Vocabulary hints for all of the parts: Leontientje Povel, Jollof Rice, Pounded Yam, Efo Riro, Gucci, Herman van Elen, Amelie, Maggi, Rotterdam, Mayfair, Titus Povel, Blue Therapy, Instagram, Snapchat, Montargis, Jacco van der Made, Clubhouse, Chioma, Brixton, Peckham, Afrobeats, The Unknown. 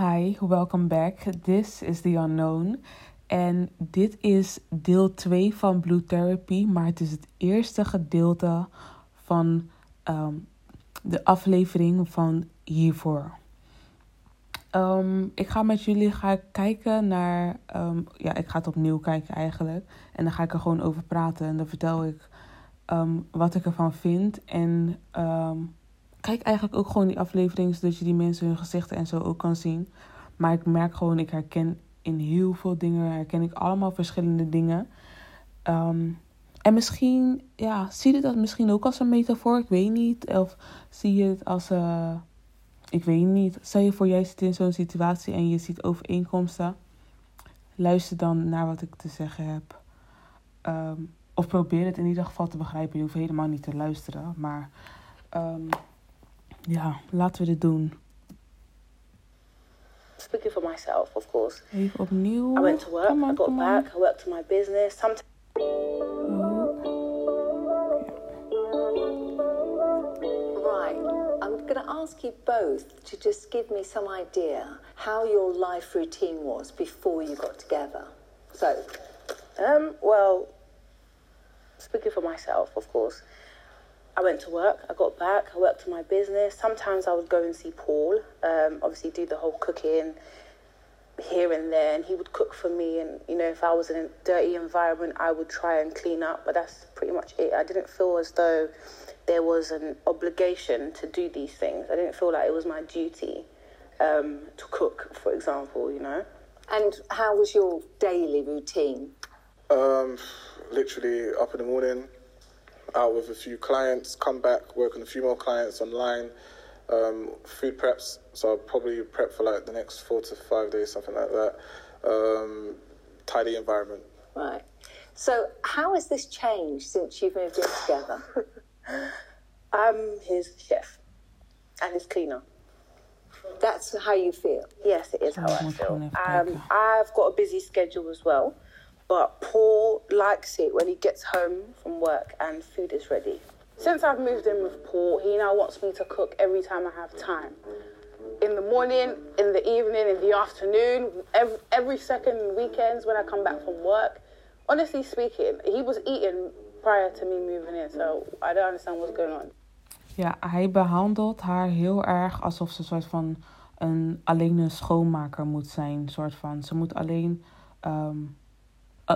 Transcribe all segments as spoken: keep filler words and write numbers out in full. Hi, welcome back. This is The Unknown. En dit is deel twee van Blue Therapy. Maar het is het eerste gedeelte van um, de aflevering van hiervoor. Um, ik ga met jullie ga kijken naar... Um, ja, ik ga het opnieuw kijken eigenlijk. En dan ga ik er gewoon over praten. En dan vertel ik um, wat ik ervan vind. En... Um, Kijk eigenlijk ook gewoon die aflevering, zodat je die mensen hun gezichten en zo ook kan zien. Maar ik merk gewoon, ik herken in heel veel dingen, herken ik allemaal verschillende dingen. Um, en misschien, ja, zie je dat misschien ook als een metafoor, ik weet niet. Of zie je het als, uh, ik weet niet. Stel je voor, jij zit in zo'n situatie en je ziet overeenkomsten. Luister dan naar wat ik te zeggen heb. Um, of probeer het in ieder geval te begrijpen. Je hoeft helemaal niet te luisteren, maar... Um, Ja, laten we dit doen. Speaking for myself, of course. Even opnieuw. I went to work, on, I got back, I worked on my business. Sometimes... Oh. Right, I'm going to ask you both to just give me some idea how your life routine was before you got together. So, um, well, speaking for myself, of course. I went to work, I got back, I worked on my business. Sometimes I would go and see Paul, um, obviously do the whole cooking here and there, and he would cook for me. And, you know, if I was in a dirty environment, I would try and clean up, but that's pretty much it. I didn't feel as though there was an obligation to do these things. I didn't feel like it was my duty um, to cook, for example, you know. And how was your daily routine? Um, literally up in the morning, out with a few clients, come back, work on a few more clients online, um, food preps, so I'll probably prep for like the next four to five days, something like that, um, tidy environment. Right. So how has this changed since you've moved in together? I'm his chef and his cleaner. That's how you feel? Yes, it is how I feel. Um, I've got a busy schedule as well. But Paul likes it when he gets home from work and food is ready. Since I've moved in with Paul, he now wants me to cook every time I have time. In the morning, in the evening, in the afternoon, every, every second weekends when I come back from work. Honestly speaking, he was eating prior to me moving in, so I don't understand what's going on. Ja, hij behandelt haar heel erg alsof ze soort van een, alleen een schoonmaker moet zijn. Soort van. Ze moet alleen... Um,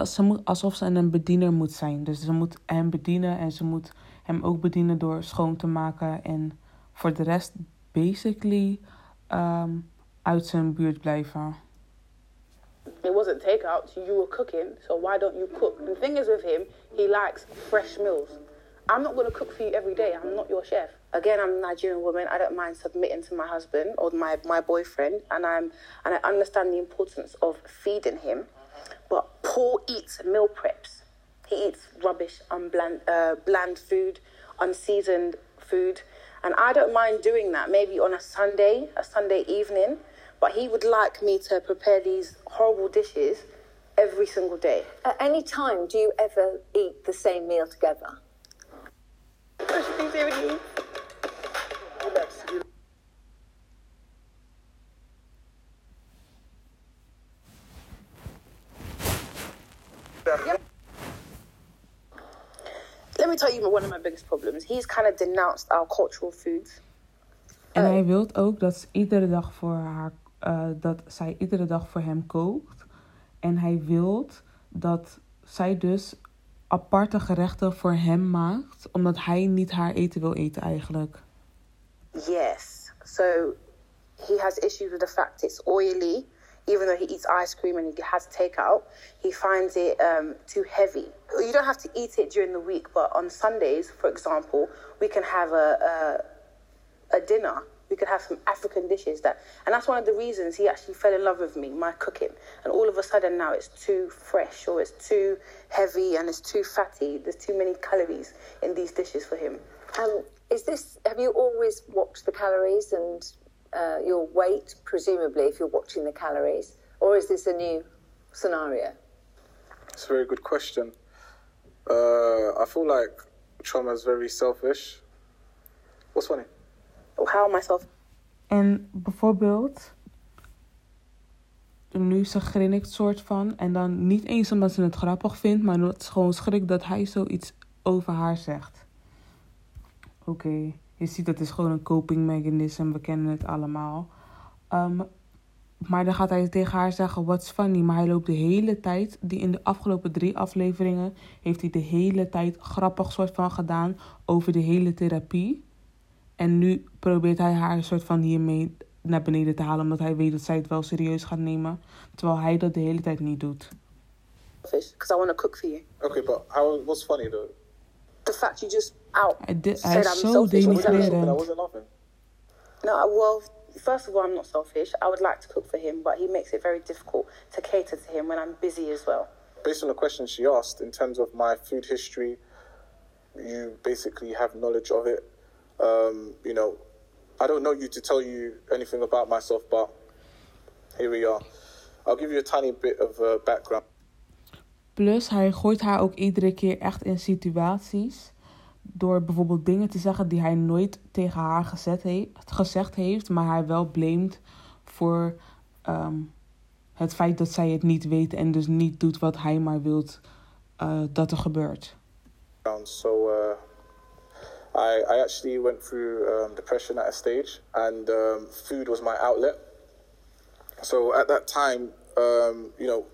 Ze moet, alsof ze een bediener moet zijn. Dus ze moet hem bedienen en ze moet hem ook bedienen door schoon te maken. En voor de rest basically um, uit zijn buurt blijven. It wasn't take-out, you were cooking, so why don't you cook? The thing is with him, he likes fresh meals. I'm not going to cook for you every day, I'm not your chef. Again, I'm a Nigerian woman, I don't mind submitting to my husband or my, my boyfriend. And, I'm, and I understand the importance of feeding him. But Paul eats meal preps. He eats rubbish, unbland, uh, bland food, unseasoned food. And I don't mind doing that, maybe on a Sunday, a Sunday evening. But he would like me to prepare these horrible dishes every single day. At any time, do you ever eat the same meal together? Tell you one of my biggest problems. He's kind of denounced our cultural foods. En hij wil ook dat ze iedere dag voor haar, uh, dat zij iedere dag voor hem kookt. En hij wil dat zij dus aparte gerechten voor hem maakt, omdat hij niet haar eten wil eten eigenlijk. Yes. So he has issues with the fact it's oily. Even though he eats ice cream and he has takeout, he finds it um, too heavy. You don't have to eat it during the week, but on Sundays, for example, we can have a a, a dinner. We can have some African dishes. That, and that's one of the reasons he actually fell in love with me, my cooking. And all of a sudden now it's too fresh or it's too heavy and it's too fatty. There's too many calories in these dishes for him. Um, is this? Have you always watched the calories and... Uh, your weight, presumably, if you're watching the calories? Or is this a new scenario? It's a very good question. Uh, I feel like trauma's very selfish. What's funny? How am I selfish? En bijvoorbeeld, nu schrikt soort van. En dan niet eens omdat ze het grappig vindt, maar dat ze gewoon schrikt dat hij zoiets over haar zegt. Oké, okay. Je ziet dat is gewoon een coping mechanism. We kennen het allemaal. Um, maar dan gaat hij tegen haar zeggen, what's funny? Maar hij loopt de hele tijd, die in de afgelopen drie afleveringen, heeft hij de hele tijd grappig soort van gedaan over de hele therapie. En nu probeert hij haar een soort van hiermee naar beneden te halen, omdat hij weet dat zij het wel serieus gaat nemen, terwijl hij dat de hele tijd niet doet. Fish, because I want to cook for you. Okay, but how, what's funny though? The fact you just out. I did, said I'm so selfish. Denigrant. I wasn't laughing. No, well, first of all, I'm not selfish. I would like to cook for him, but he makes it very difficult to cater to him when I'm busy as well. Based on the question she asked, in terms of my food history, you basically have knowledge of it. Um, you know, I don't know you to tell you anything about myself, but here we are. I'll give you a tiny bit of uh, background. Plus, hij gooit haar ook iedere keer echt in situaties door bijvoorbeeld dingen te zeggen die hij nooit tegen haar gezet he- gezegd heeft, maar haar wel blamed voor um, het feit dat zij het niet weet en dus niet doet wat hij maar wilt uh, dat er gebeurt. So, uh, I, I actually went through um, depression at a stage and um, food was my outlet. So at that time, um, you know,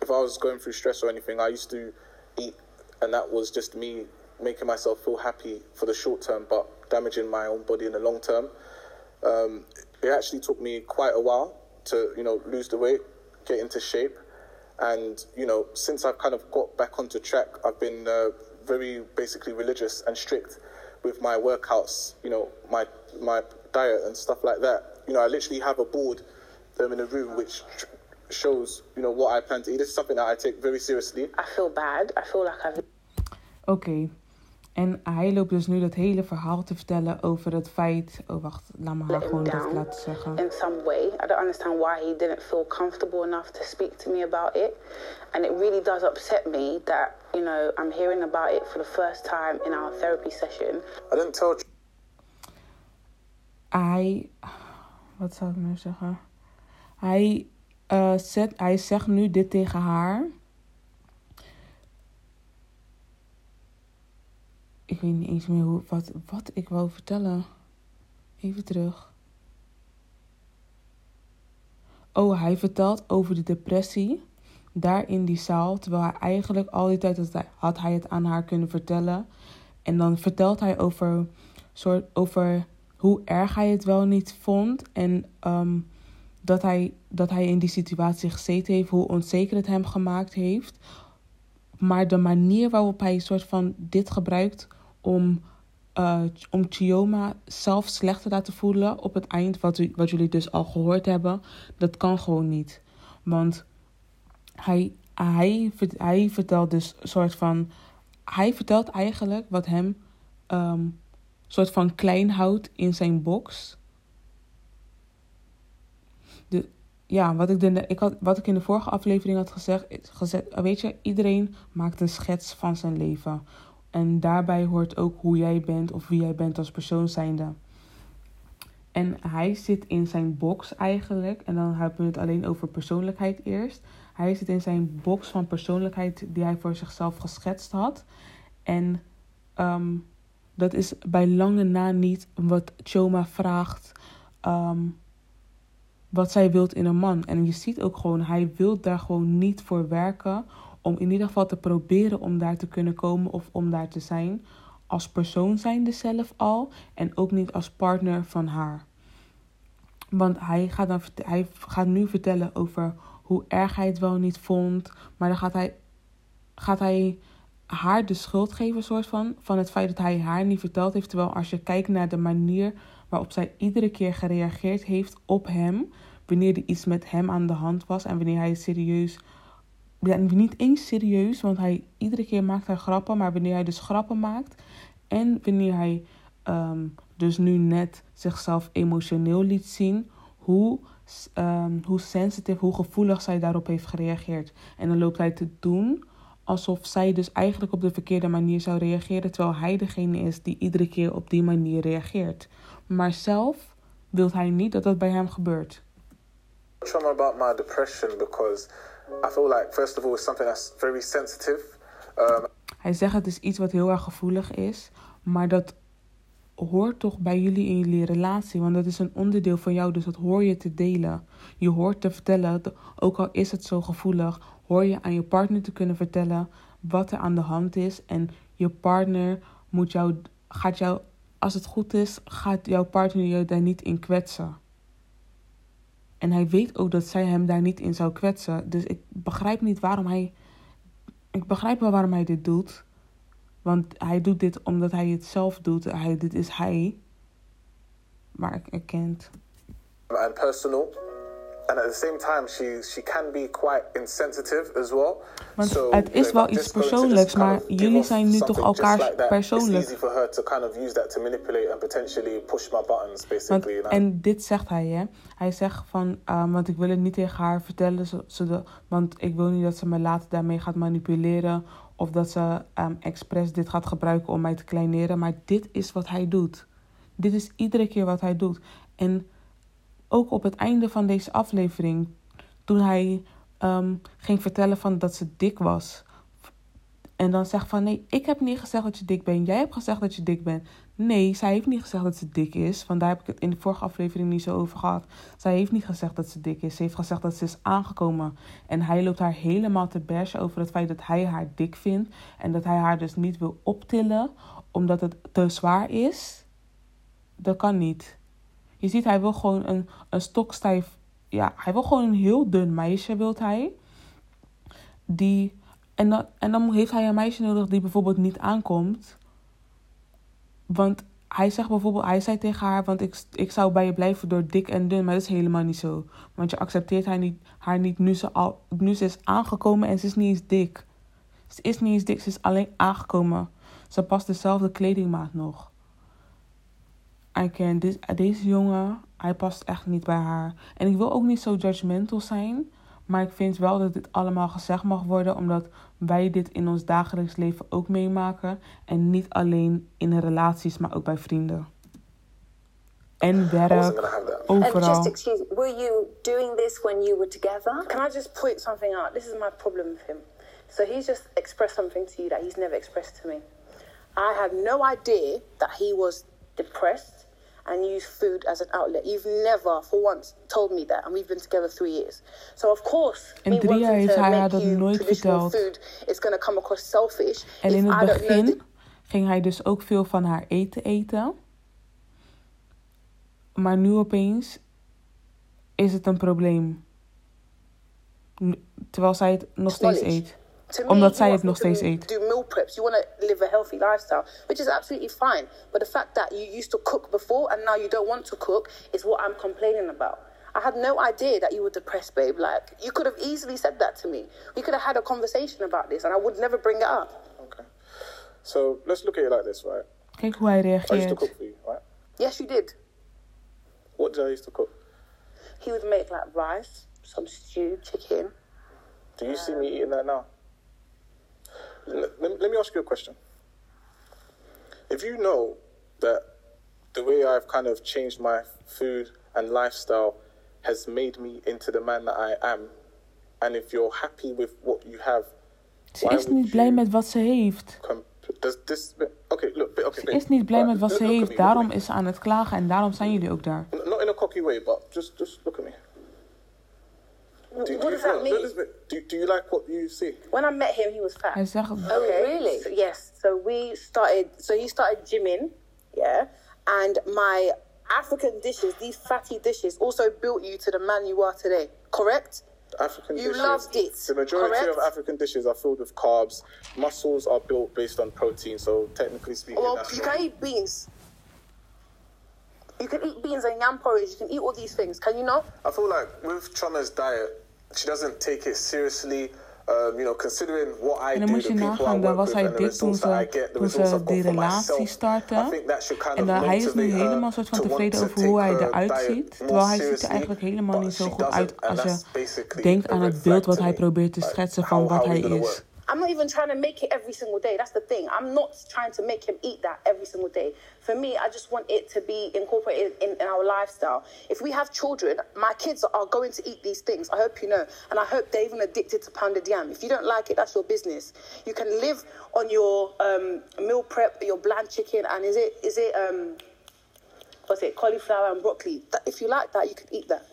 if I was going through stress or anything, I used to eat, and that was just me making myself feel happy for the short term, but damaging my own body in the long term. Um, it actually took me quite a while to, you know, lose the weight, get into shape. And, you know, since I've kind of got back onto track, I've been uh, very basically religious and strict with my workouts, you know, my my diet and stuff like that. You know, I literally have a board um, in a room which Tr- shows, you know, what I plan to eat. This is something that I take very seriously. I feel bad. I feel like I've... Oké. Okay. En hij loopt dus nu dat hele verhaal te vertellen over het feit... Oh, wacht. Laat me haar gewoon dat laten zeggen. In some way. I don't understand why he didn't feel comfortable enough to speak to me about it. And it really does upset me that, you know, I'm hearing about it for the first time in our therapy session. I didn't tell you... Hij... Wat zou ik nou zeggen? Hij... Uh, zet, hij zegt nu dit tegen haar. Ik weet niet eens meer hoe, wat, wat ik wou vertellen. Even terug. Oh, hij vertelt over de depressie. Daar in die zaal. Terwijl hij eigenlijk al die tijd had, had hij het aan haar kunnen vertellen. En dan vertelt hij over, soort, over hoe erg hij het wel niet vond. En... Um, Dat hij, dat hij in die situatie gezeten heeft, hoe onzeker het hem gemaakt heeft. Maar de manier waarop hij een soort van dit gebruikt om, uh, om Chioma zelf slecht te laten voelen op het eind, wat, u, wat jullie dus al gehoord hebben, dat kan gewoon niet. Want hij, hij, hij vertelt dus een soort van... Hij vertelt eigenlijk wat hem um, soort van klein houdt in zijn box. De, ja, wat ik, de, ik had, wat ik in de vorige aflevering had gezegd, gezegd... Weet je, iedereen maakt een schets van zijn leven. En daarbij hoort ook hoe jij bent of wie jij bent als persoon zijnde. En hij zit in zijn box eigenlijk. En dan hebben we het alleen over persoonlijkheid eerst. Hij zit in zijn box van persoonlijkheid die hij voor zichzelf geschetst had. En um, dat is bij lange na niet wat Chioma vraagt... Um, wat zij wilt in een man. En je ziet ook gewoon, hij wil daar gewoon niet voor werken... om in ieder geval te proberen om daar te kunnen komen of om daar te zijn... als persoon zijnde zelf al en ook niet als partner van haar. Want hij gaat, dan, hij gaat nu vertellen over hoe erg hij het wel niet vond... maar dan gaat hij, gaat hij haar de schuld geven, soort van... van het feit dat hij haar niet verteld heeft... terwijl als je kijkt naar de manier... waarop zij iedere keer gereageerd heeft op hem... wanneer er iets met hem aan de hand was... en wanneer hij serieus... Ja, niet eens serieus... want hij iedere keer maakt hij grappen... maar wanneer hij dus grappen maakt... en wanneer hij um, dus nu net zichzelf emotioneel liet zien... hoe, um, hoe sensitief, hoe gevoelig zij daarop heeft gereageerd. En dan loopt hij te doen... alsof zij dus eigenlijk op de verkeerde manier zou reageren... terwijl hij degene is die iedere keer op die manier reageert... Maar zelf wil hij niet dat dat bij hem gebeurt. Some about my depression because I feel like first of all it's something that's very sensitive. Um... Hij zegt het is iets wat heel erg gevoelig is, maar dat hoort toch bij jullie in jullie relatie, want dat is een onderdeel van jou, dus dat hoor je te delen. Je hoort te vertellen, ook al is het zo gevoelig, hoor je aan je partner te kunnen vertellen wat er aan de hand is en je partner moet jou, gaat jou, als het goed is, gaat jouw partner jou daar niet in kwetsen. En hij weet ook dat zij hem daar niet in zou kwetsen. Dus ik begrijp niet waarom hij... Ik begrijp wel waarom hij dit doet. Want hij doet dit omdat hij het zelf doet. Hij, dit is hij. Maar ik erkent. And personal. And at the same time she, she can be quite insensitive as well. Want so het is wel iets persoonlijks. Maar jullie zijn nu toch elkaars like persoonlijk. It's easy for her to kind of use that to manipulate and potentially push my buttons basically. Want, en dit zegt hij, hè. Hij zegt van, um, want ik wil het niet tegen haar vertellen. Zo, zo de, want ik wil niet dat ze me later daarmee gaat manipuleren. Of dat ze um, expres dit gaat gebruiken om mij te kleineren. Maar dit is wat hij doet. Dit is iedere keer wat hij doet. En ook op het einde van deze aflevering, toen hij um, ging vertellen van dat ze dik was. En dan zegt van, nee, ik heb niet gezegd dat je dik bent. Jij hebt gezegd dat je dik bent. Nee, zij heeft niet gezegd dat ze dik is. Want daar heb ik het in de vorige aflevering niet zo over gehad. Zij heeft niet gezegd dat ze dik is. Ze heeft gezegd dat ze is aangekomen. En hij loopt haar helemaal te bergen over het feit dat hij haar dik vindt. En dat hij haar dus niet wil optillen. Omdat het te zwaar is. Dat kan niet. Je ziet, hij wil gewoon een, een stokstijf... Ja, hij wil gewoon een heel dun meisje, wil hij. Die... En dan, en dan heeft hij een meisje nodig die bijvoorbeeld niet aankomt. Want hij zegt bijvoorbeeld, hij zei tegen haar, want ik, ik zou bij je blijven door dik en dun. Maar dat is helemaal niet zo. Want je accepteert haar niet, haar niet nu, ze al, nu ze is aangekomen en ze is niet eens dik. Ze is niet eens dik, ze is alleen aangekomen. Ze past dezelfde kledingmaat nog. I can, this, deze jongen, hij past echt niet bij haar. En ik wil ook niet zo judgmental zijn. Maar ik vind wel dat dit allemaal gezegd mag worden, omdat wij dit in ons dagelijks leven ook meemaken. En niet alleen in relaties, maar ook bij vrienden. En werk, overal. Um, just excuse, were you doing this when you were together? Can I just point something out? This is my problem with him. So he's just expressed something to you that he's never expressed to me. I had no idea that he was depressed and use food as an outlet. You've never, for once, told me that. And we've been together three years. So, of course, me wanting to make you traditional food is going to come across selfish. En in het begin ging hij dus ook veel van haar eten eten. Maar nu opeens is het een probleem. Terwijl zij het nog steeds eet. Omdat zij het nog steeds eet. Do meal preps. You want to live a healthy lifestyle, which is absolutely fine. But the fact that you used to cook before and now you don't want to cook is what I'm complaining about. I had no idea that you were depressed, babe. Like, you could have easily said that to me. We could have had a conversation about this and I would never bring it up. Okay. So, let's look at it like this, right? Kijk hoe hij reageert. I used to cook for you, right? Yes, you did. What did I used to cook? He would make like rice, some stew, chicken. Do you um, see me eating that now? Let, let me ask you a question. If you know that the way I've kind of changed my food and lifestyle has made me into the man that I am, and if you're happy with what you have, ze is niet blij met wat ze heeft. Does this, okay, look, okay, ze is niet blij right, met wat ze heeft. Me, daarom is ze aan het klagen en daarom zijn jullie ook daar. Not in a cocky way, but just just look at me. Do, do what does that mean? Do, do you like what you see? When I met him, he was fat. I said, okay. Oh, really? So, yes. So we started. So he started gymming, yeah. And my African dishes, these fatty dishes, also built you to the man you are today. Correct? African you dishes. You loved it. The majority correct? Of African dishes are filled with carbs. Muscles are built based on protein. So technically speaking, well, that's you can eat beans. You can eat beans and yam porridge. You can eat all these things. Can you not? I feel like with Chana's diet, she doesn't take it seriously. Um, you know, considering what I do, the people I work with, and the results that I get, the results I've got for myself, I think that should kind of motivate her to want to take her diet more seriously. But she doesn't, and that's basically a red flag to me. I feel how are we going to work? I'm not even trying to make it every single day. That's the thing. I'm not trying to make him eat that every single day. For me, I just want it to be incorporated in, in our lifestyle. If we have children, my kids are going to eat these things. I hope you know. And I hope they're even addicted to pounded yam. If you don't like it, that's your business. You can live on your um, meal prep, your bland chicken, and is it is it um, what's it, cauliflower and broccoli. If you like that, you can eat that.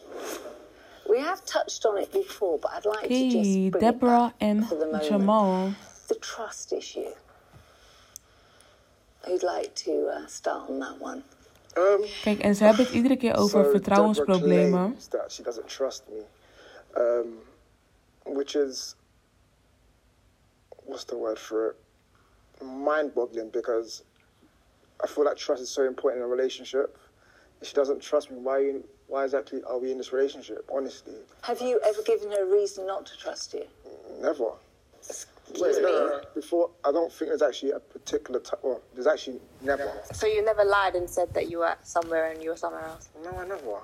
We have touched on it before, but I'd like hey, to just bring Deborah it back and for the moment. Jamal. The trust issue. Who'd like to uh, start on that one? Um, Kijk, en ze hebben het iedere keer over so vertrouwensproblemen. That she doesn't trust me, um, which is what's the word for it? Mind-boggling, because I feel like trust is so important in a relationship. If she doesn't trust me, why are you? Why exactly are we in this relationship, honestly? Have you ever given her a reason not to trust you? Never. Wait, no, no, no. Before, I don't think there's actually a particular time. Well, there's actually never. So you never lied and said that you were somewhere and you were somewhere else? No, I never.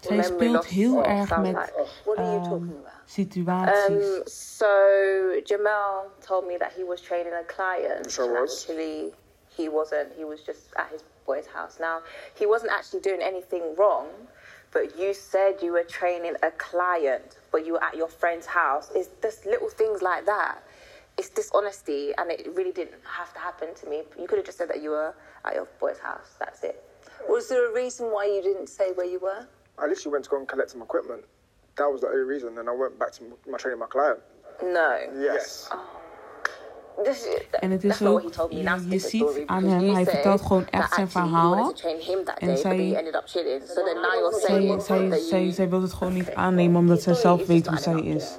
Zij speelt heel erg met um, situaties. Um, so Jamal told me that he was training a client. Sure was. Actually, he wasn't. He was just at his boy's house. Now, he wasn't actually doing anything wrong, but you said you were training a client, but you were at your friend's house. It's just little things like that. It's dishonesty, and it really didn't have to happen to me. You could have just said that you were at your boy's house. That's it. Was there a reason why you didn't say where you were? I literally went to go and collect some equipment. That was the only reason, and I went back to my training my client. No. Yes. Oh. En het is ook, je, je ziet aan hem, hij vertelt gewoon echt zijn verhaal. En zij, zij, zij, zij, zij wil het gewoon niet aannemen, omdat zij zelf weet hoe zij is.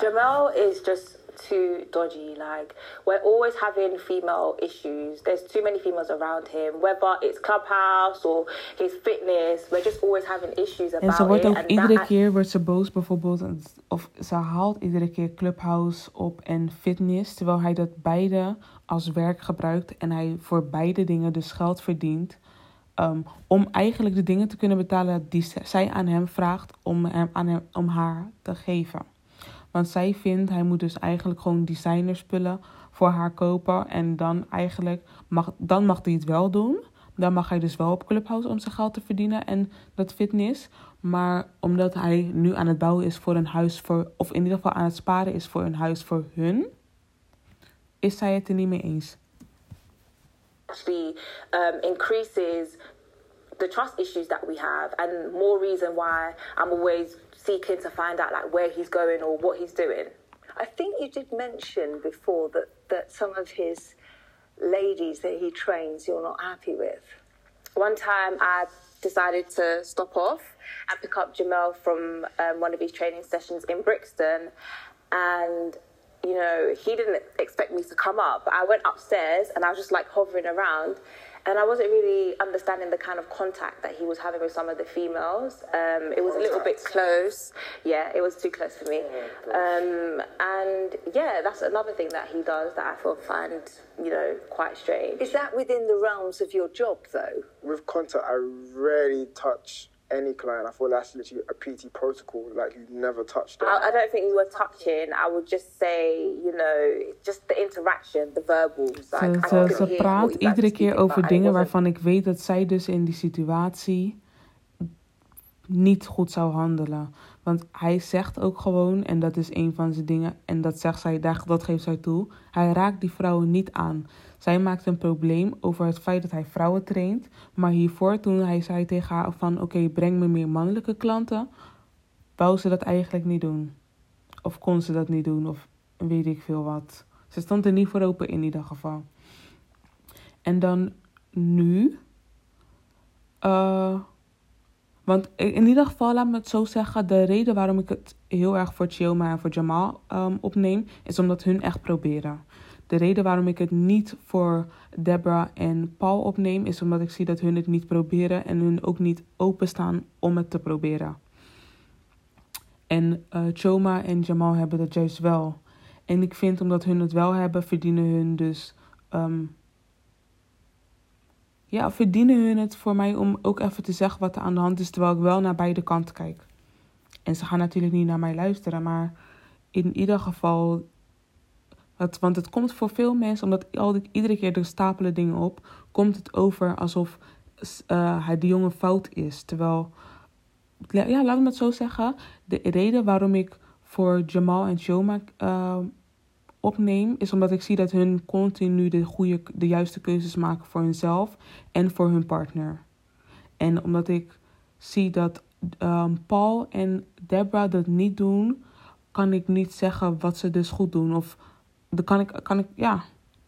Jamal is just too dodgy. Like, we're always having female issues. There's too many females around him. Whether it's Clubhouse or his fitness, we're just always having issues about it. En ze wordt ook it, iedere keer wordt ze boos, bijvoorbeeld, of ze haalt iedere keer Clubhouse op en fitness, terwijl hij dat beide als werk gebruikt en hij voor beide dingen dus geld verdient. Um, om eigenlijk de dingen te kunnen betalen die z- zij aan hem vraagt om, hem, aan hem, om haar te geven. Want zij vindt, hij moet dus eigenlijk gewoon designerspullen voor haar kopen. En dan eigenlijk, mag, dan mag hij het wel doen. Dan mag hij dus wel op Clubhouse om zijn geld te verdienen en dat fitness. Maar omdat hij nu aan het bouwen is voor een huis voor, of in ieder geval aan het sparen is voor een huis voor hun, is zij het er niet mee eens. Actually, um, increases the trust issues that we have, and more reason why I'm always seeking to find out like where he's going or what he's doing. I think you did mention before that, that some of his ladies that he trains you're not happy with. One time I decided to stop off and pick up Jamal from um, one of his training sessions in Brixton, and you know, he didn't expect me to come up. I went upstairs and I was just like hovering around, and I wasn't really understanding the kind of contact that he was having with some of the females. Um, it was a little bit close. Yeah, it was too close for me. Um, and yeah, that's another thing that he does that I feel find, you know, quite strange. Is that within the realms of your job though? With contact, I rarely touch any client. I feel that's literally a P T protocol, like you never touched it. I, I don't think you were touching. I would just say, you know, just the interaction, the verbals. Like, ze ze, ze praat iedere keer over dingen waarvan ik weet dat zij dus in die situatie niet goed zou handelen. Want hij zegt ook gewoon, en dat is een van zijn dingen, en dat zegt zij, dat geeft zij toe, hij raakt die vrouwen niet aan. Zij maakt een probleem over het feit dat hij vrouwen traint. Maar hiervoor, toen hij zei tegen haar van, oké, okay, breng me meer mannelijke klanten, wou ze dat eigenlijk niet doen. Of kon ze dat niet doen, of weet ik veel wat. Ze stond er niet voor open in ieder geval. En dan nu... Uh, want in ieder geval, laat me het zo zeggen, de reden waarom ik het heel erg voor Chioma en voor Jamal um, opneem, is omdat hun echt proberen. De reden waarom ik het niet voor Deborah en Paul opneem, is omdat ik zie dat hun het niet proberen en hun ook niet openstaan om het te proberen. En uh, Chioma en Jamal hebben dat juist wel. En ik vind, omdat hun het wel hebben, verdienen hun dus... Um, ja, verdienen hun het voor mij om ook even te zeggen wat er aan de hand is, terwijl ik wel naar beide kanten kijk. En ze gaan natuurlijk niet naar mij luisteren, maar in ieder geval... Het, want het komt voor veel mensen, omdat altijd, iedere keer er stapelen dingen op, komt het over alsof uh, hij die jongen fout is. Terwijl, ja, laat me het zo zeggen, de reden waarom ik voor Jamal en Shoma uh, opneem, is omdat ik zie dat hun continu de, goede, de juiste keuzes maken voor hunzelf en voor hun partner. En omdat ik zie dat um, Paul en Deborah dat niet doen, kan ik niet zeggen wat ze dus goed doen. Of dan kan ik, kan ik ja,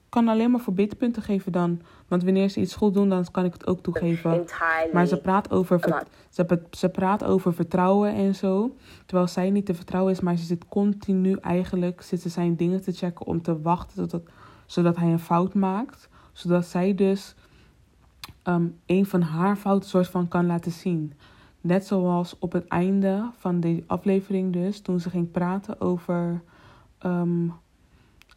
kan alleen maar verbeterpunten geven dan. Want wanneer ze iets goed doen, dan kan ik het ook toegeven. Maar ze praat over, ver, ze, ze praat over vertrouwen en zo. Terwijl zij niet te vertrouwen is, maar ze zit continu eigenlijk... zit ze zijn dingen te checken om te wachten totdat, zodat hij een fout maakt. Zodat zij dus um, een van haar fouten soort van kan laten zien. Net zoals op het einde van deze aflevering dus, toen ze ging praten over... Um,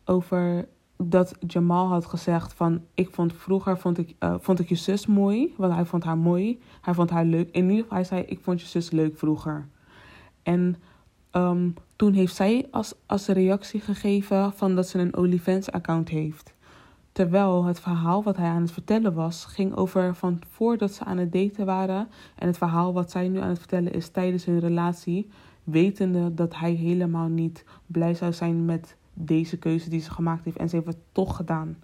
Over dat Jamal had gezegd van... Ik vond vroeger vond ik, uh, vond ik je zus mooi. Want hij vond haar mooi. Hij vond haar leuk. In ieder geval, hij zei... Ik vond je zus leuk vroeger. En um, toen heeft zij als, als reactie gegeven... van dat ze een OnlyFans-account heeft. Terwijl het verhaal wat hij aan het vertellen was... ging over van voordat ze aan het daten waren... en het verhaal wat zij nu aan het vertellen is... tijdens hun relatie... wetende dat hij helemaal niet blij zou zijn met... deze keuze die ze gemaakt heeft. En ze heeft het toch gedaan.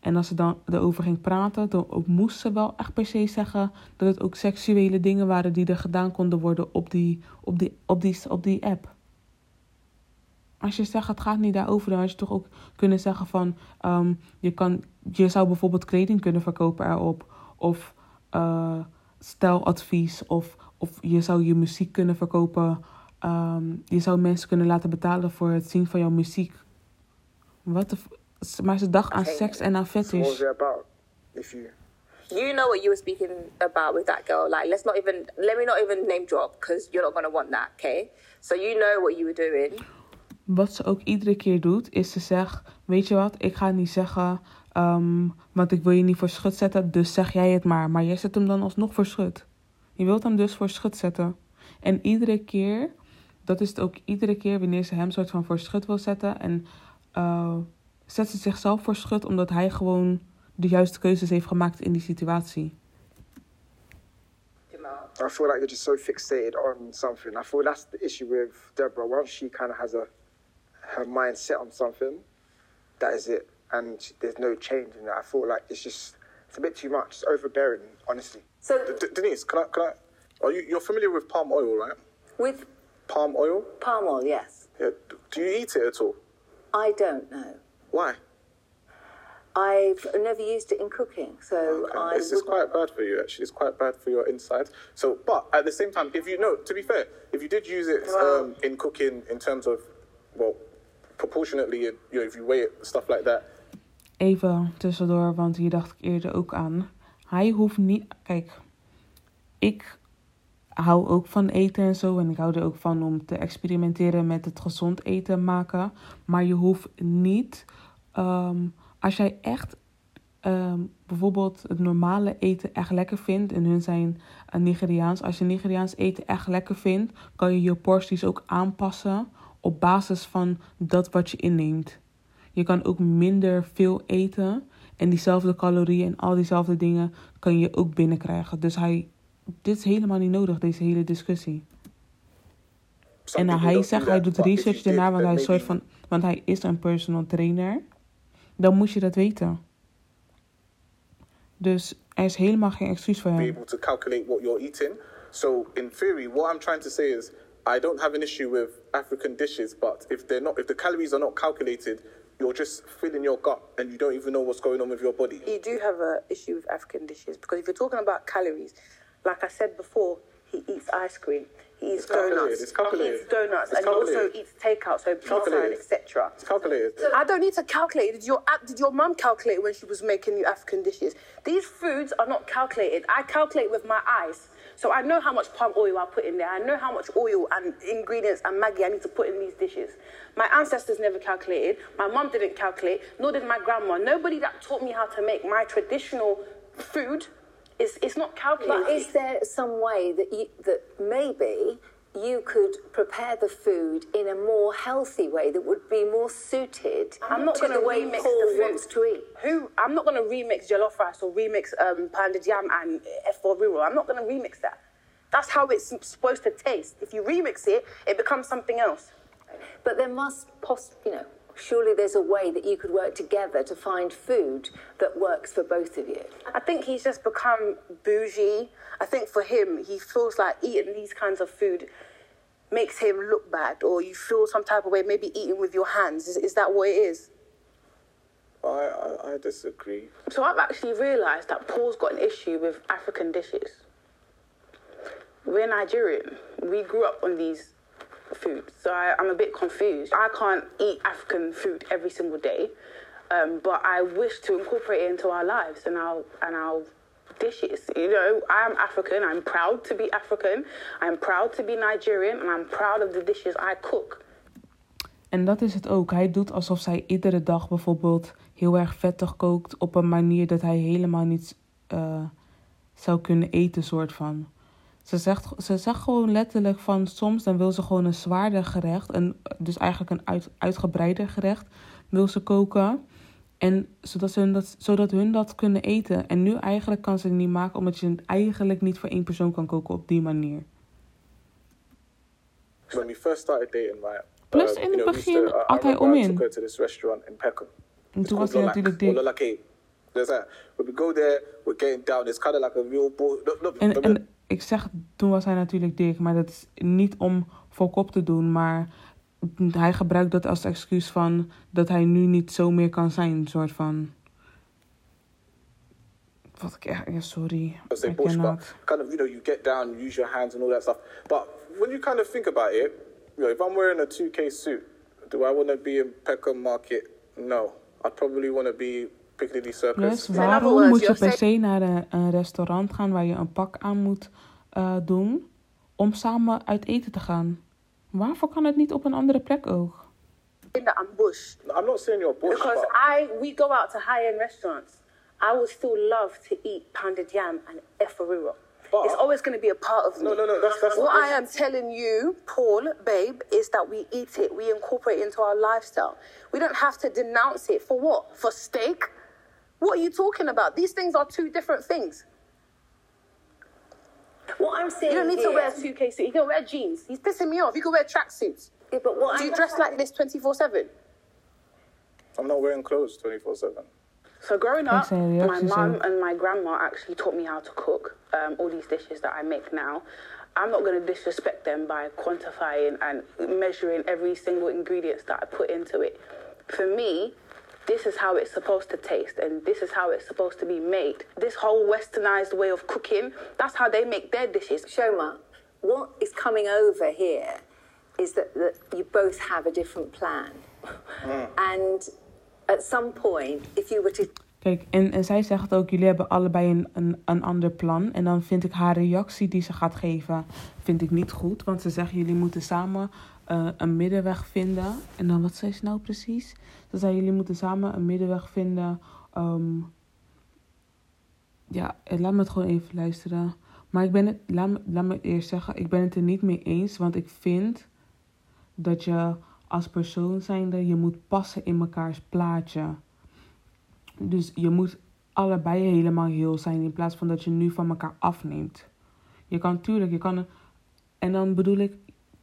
En als ze dan erover ging praten. Dan moest ze wel echt per se zeggen. Dat het ook seksuele dingen waren. Die er gedaan konden worden op die, op die, op die, op die app. Als je zegt het gaat niet daarover. Dan had je toch ook kunnen zeggen van. Um, je, kan, je zou bijvoorbeeld kleding kunnen verkopen erop. Of uh, stijladvies. Of, of je zou je muziek kunnen verkopen. Um, je zou mensen kunnen laten betalen voor het zien van jouw muziek. Wat de f- maar ze dacht aan okay. Seks en aan fetish. So about, if you... you know what you were speaking about with that girl. Like, let's not even, let me not even name drop, because you're not gonna want that, okay? So you know what you were doing. Wat ze ook iedere keer doet, is ze zegt, weet je wat, ik ga niet zeggen, um, want ik wil je niet voor schut zetten, dus zeg jij het maar. Maar jij zet hem dan alsnog voor schut. Je wilt hem dus voor schut zetten. En iedere keer... Dat is het ook iedere keer wanneer ze hem soort van voor schut wil zetten. En uh, zet ze zichzelf voor schut omdat hij gewoon de juiste keuzes heeft gemaakt in die situatie. I feel like you're just so fixated on something. I feel that's the issue with Deborah. Once she kind of has a, her mind set on something, that is it. And there's no change in that. I feel like it's just it's a bit too much. It's overbearing, honestly. So, Denise, can I, can I, are you, you're familiar with palm oil, right? With... Palm oil? Palm oil, yes. Yeah. Do you eat it at all? I don't know. Why? I've never used it in cooking, so okay. I... It's, it's quite bad for you, actually. It's quite bad for your insides. So, but at the same time, if you know, to be fair, if you did use it wow. um, in cooking in terms of, well, proportionately, you know, if you weigh it, stuff like that. Even tussendoor, want hier dacht ik eerder ook aan. Hij hoeft niet... Kijk, ik... hou ook van eten en zo. En ik hou er ook van om te experimenteren met het gezond eten maken. Maar je hoeft niet... Um, als jij echt um, bijvoorbeeld het normale eten echt lekker vindt... en hun zijn uh, Nigeriaans. Als je Nigeriaans eten echt lekker vindt... kan je je porties ook aanpassen op basis van dat wat je inneemt. Je kan ook minder veel eten. En diezelfde calorieën en al diezelfde dingen kan je ook binnenkrijgen. Dus hij... Dit is helemaal niet nodig, deze hele discussie. En nou, hij zegt, hij doet research daarna, want hij, soort van, want hij is een personal trainer. Dan moet je dat weten. Dus er is helemaal geen excuus voor hem. Be able to calculate what you're eating. So in theory, what I'm trying to say is, I don't have an issue with African dishes, but if they're not, if the calories are not calculated, you're just filling your gut and you don't even know what's going on with your body. You do have an issue with African dishes because if you're talking about calories. Like I said before, he eats ice cream, he eats donuts, it's calculated. he eats donuts, it's and calculated. He also eats takeout, so pizza and et cetera. It's calculated. So I don't need to calculate. Did your did your mum calculate when she was making you African dishes? These foods are not calculated. I calculate with my eyes, so I know how much palm oil I put in there. I know how much oil and ingredients and Maggi I need to put in these dishes. My ancestors never calculated. My mum didn't calculate, nor did my grandma. Nobody that taught me how to make my traditional food. It's, it's not calculated. But is there some way that you, that maybe you could prepare the food in a more healthy way that would be more suited I'm not to gonna the way remix Paul the food. wants to eat. Who, I'm not going to remix Jollof Rice or remix um, Pounded Yam and Efo Riro. I'm not going to remix that. That's how it's supposed to taste. If you remix it, it becomes something else. But there must possibly, you know, surely there's a way that you could work together to find food that works for both of you. I think he's just become bougie. I think for him, he feels like eating these kinds of food makes him look bad, or you feel some type of way, maybe eating with your hands. Is, is that what it is? I, I, I disagree. So I've actually realised that Paul's got an issue with African dishes. We're Nigerian. We grew up on these food, so I, I'm a bit confused. I can't eat African food every single day, um, but I wish to incorporate it into our lives and our and our dishes. You know, I'm African. I'm proud to be African. I'm proud to be Nigerian, and I'm proud of the dishes I cook. En dat is het ook. Hij doet alsof zij iedere dag bijvoorbeeld heel erg vettig kookt op een manier dat hij helemaal niet uh, zou kunnen eten, soort van. Ze zegt, ze zegt gewoon letterlijk van soms dan wil ze gewoon een zwaarder gerecht. En dus eigenlijk een uit, uitgebreider gerecht wil ze koken. En zodat, ze hun dat, zodat hun dat kunnen eten. En nu eigenlijk kan ze het niet maken omdat je het eigenlijk niet voor één persoon kan koken op die manier. When we first started dating, right, Plus uh, in het begin had uh, uh, hij om in. En toen was hij natuurlijk dik. We go there, we're getting down. It's kind of like a real boy. Ik zeg, toen was hij natuurlijk dik, maar dat is niet om voor kop te doen. Maar hij gebruikt dat als excuus van dat hij nu niet zo meer kan zijn. Een soort van... Wat ik echt... Ja, sorry. Kind of, you know, you get down, you use your hands and all that stuff. But when you kind of think about it, you know, if I'm wearing a two K suit, do I want to be in Peckham Market? No. I'd probably want to be... Dus waarom moet je per se naar een, een restaurant gaan waar je een pak aan moet uh, doen om samen uit eten te gaan? Waarvoor kan het niet op een andere plek ook? In de ambush. I'm not saying you're bush. Because I we go out to high-end restaurants. I would still love to eat pounded yam and Efo Riro. It's always going to be a part of me. No, no, no. That's, that's what I am telling you, Paul, babe, is that we eat it. We incorporate it into our lifestyle. We don't have to denounce it for what? For steak? What are you talking about? These things are two different things. What I'm saying, you don't need here, to wear two K suit. You can wear jeans. He's pissing me off. You can wear tracksuits. Yeah, but what do I'm you dress like this twenty-four seven? I'm not wearing clothes twenty-four seven. So growing up, my mum and my grandma actually taught me how to cook um, all these dishes that I make now. I'm not going to disrespect them by quantifying and measuring every single ingredient that I put into it. For me, this is how it's supposed to taste, and this is how it's supposed to be made. This whole westernized way of cooking, that's how they make their dishes. Shoma, what is coming over here is that, that you both have a different plan. Mm. And at some point, if you were to... Kijk, en, en zij zegt ook, jullie hebben allebei een, een, een ander plan. En dan vind ik haar reactie die ze gaat geven, vind ik niet goed. Want ze zegt, jullie moeten samen uh, een middenweg vinden. En dan, wat zei ze nou precies? Ze zei, jullie moeten samen een middenweg vinden. Um, ja, laat me het gewoon even luisteren. Maar ik ben het, laat me, laat me eerst zeggen, ik ben het er niet mee eens. Want ik vind dat je als persoon zijnde, je moet passen in mekaars plaatje. Dus je moet allebei helemaal heel zijn in plaats van dat je nu van elkaar afneemt. Je kan tuurlijk, je kan... En dan bedoel ik,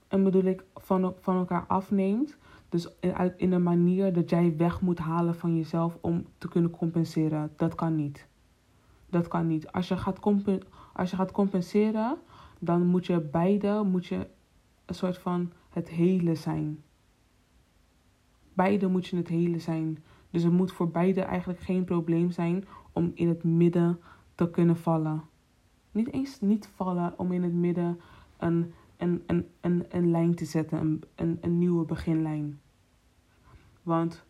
en bedoel ik van, van elkaar afneemt. Dus in, in een manier dat jij weg moet halen van jezelf om te kunnen compenseren. Dat kan niet. Dat kan niet. Als je gaat, compen, als je gaat compenseren, dan moet je beide, moet je een soort van het hele zijn. Beide moet je het hele zijn. Dus het moet voor beide eigenlijk geen probleem zijn om in het midden te kunnen vallen. Niet eens niet vallen, om in het midden een, een, een, een, een lijn te zetten, een, een, een nieuwe beginlijn. Want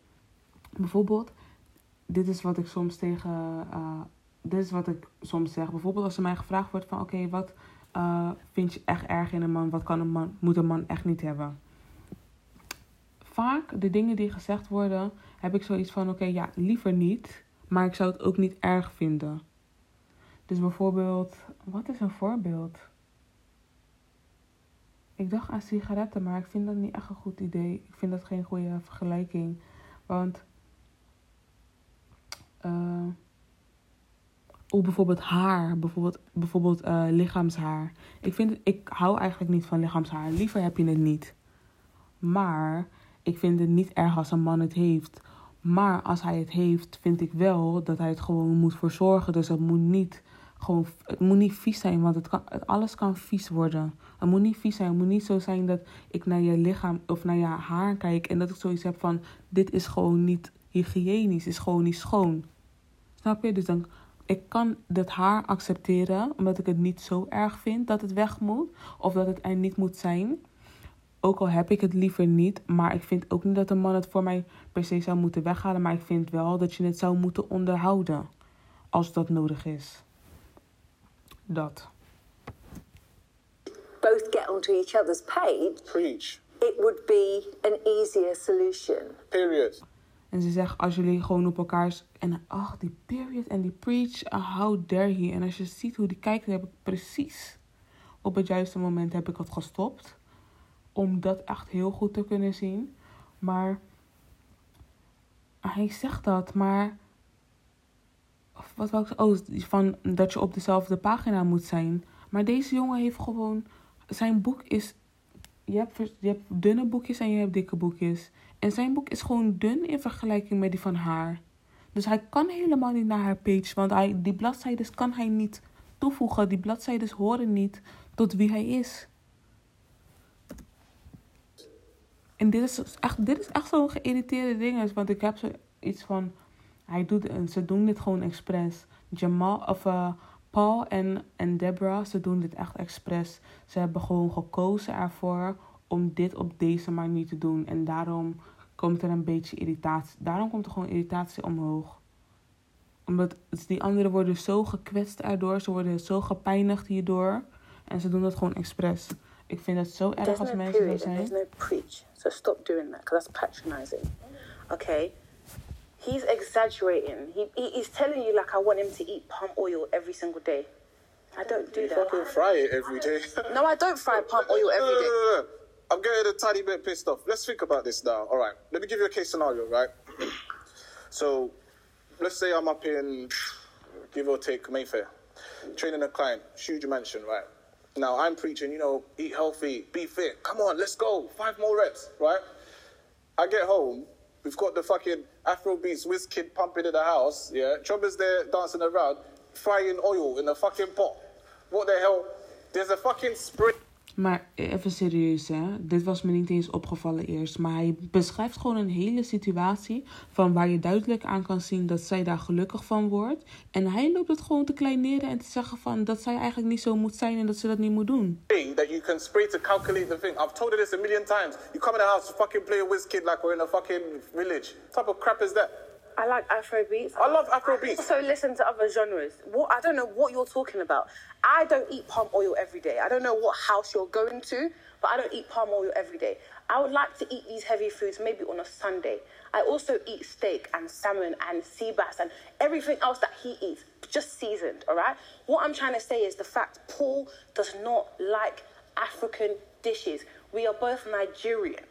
bijvoorbeeld, dit is wat ik soms tegen, uh, dit is wat ik soms zeg. Bijvoorbeeld als er mij gevraagd wordt van oké, okay, wat uh, vind je echt erg in een man? Wat kan een man, moet een man echt niet hebben? Vaak de dingen die gezegd worden, heb ik zoiets van, oké, okay, ja, liever niet. Maar ik zou het ook niet erg vinden. Dus bijvoorbeeld, wat is een voorbeeld? Ik dacht aan sigaretten, maar ik vind dat niet echt een goed idee. Ik vind dat geen goede vergelijking. Want uh, of bijvoorbeeld haar, bijvoorbeeld, bijvoorbeeld uh, lichaamshaar. Ik, vind, ik hou eigenlijk niet van lichaamshaar. Liever heb je het niet. Maar ik vind het niet erg als een man het heeft. Maar als hij het heeft, vind ik wel dat hij het gewoon moet verzorgen. Dus het moet niet, gewoon, het moet niet vies zijn, want het kan, alles kan vies worden. Het moet niet vies zijn. Het moet niet zo zijn dat ik naar je lichaam of naar je haar kijk en dat ik zoiets heb van, dit is gewoon niet hygiënisch, is gewoon niet schoon. Snap je? Dus dan, ik kan dat haar accepteren, omdat ik het niet zo erg vind dat het weg moet. Of dat het er niet moet zijn. Ook al heb ik het liever niet, maar ik vind ook niet dat een man het voor mij per se zou moeten weghalen. Maar ik vind wel dat je het zou moeten onderhouden, als dat nodig is. Dat. Both get onto each other's page. Preach. It would be an easier solution. Period. En ze zegt, als jullie gewoon op elkaars... En ach, die period en die preach, uh, how dare he. En als je ziet hoe die kijkt, heb ik precies op het juiste moment heb ik het gestopt. Om dat echt heel goed te kunnen zien. Maar hij zegt dat, maar... Of wat wou ik... Oh, van dat je op dezelfde pagina moet zijn. Maar deze jongen heeft gewoon... Zijn boek is... Je hebt, je hebt dunne boekjes en je hebt dikke boekjes. En zijn boek is gewoon dun in vergelijking met die van haar. Dus hij kan helemaal niet naar haar page. Want hij, die bladzijdes kan hij niet toevoegen. Die bladzijdes horen niet tot wie hij is. En dit is echt, dit is echt zo'n geïrriteerde ding. Want ik heb zoiets van... Hij doet, ze doen dit gewoon expres. Jamal, of, uh, Paul en, en Deborah, ze doen dit echt expres. Ze hebben gewoon gekozen ervoor om dit op deze manier te doen. En daarom komt er een beetje irritatie. Daarom komt er gewoon irritatie omhoog. Omdat die anderen worden zo gekwetst erdoor. Ze worden zo gepijnigd hierdoor. En ze doen dat gewoon expres. Ik vind dat zo erg als mensen dat zijn. There's no preach. So stop doing that, because that's patronizing. Okay. He's exaggerating. He, he he's telling you like I want him to eat palm oil every single day. I don't do that. You fry it every day. No, I don't fry palm oil every day. No, no, no, no. I'm getting a tiny bit pissed off. Let's think about this now. All right. Let me give you a case scenario, right? So, let's say I'm up in, give or take, Mayfair, training a client, huge mansion, right? Now, I'm preaching, you know, eat healthy, be fit. Come on, let's go. Five more reps, right? I get home. We've got the fucking Afrobeats whiz kid pumping in the house, yeah? Chubba's there dancing around, frying oil in a fucking pot. What the hell? There's a fucking spring... Maar even serieus, hè. Dit was me niet eens opgevallen eerst. Maar hij beschrijft gewoon een hele situatie van waar je duidelijk aan kan zien dat zij daar gelukkig van wordt. En hij loopt het gewoon te kleineren en te zeggen van dat zij eigenlijk niet zo moet zijn en dat ze dat niet moet doen. That you can spray to calculate the thing. I've told you this a million times. You come in the house to fucking play a whiz kid like we're in a fucking village. What type of crap is that? I like Afrobeats. I love Afrobeats. So listen to other genres. What I don't know what you're talking about. I don't eat palm oil every day. I don't know what house you're going to, but I don't eat palm oil every day. I would like to eat these heavy foods maybe on a Sunday. I also eat steak and salmon and sea bass and everything else that he eats, just seasoned, all right? What I'm trying to say is the fact Paul does not like African dishes. We are both Nigerian.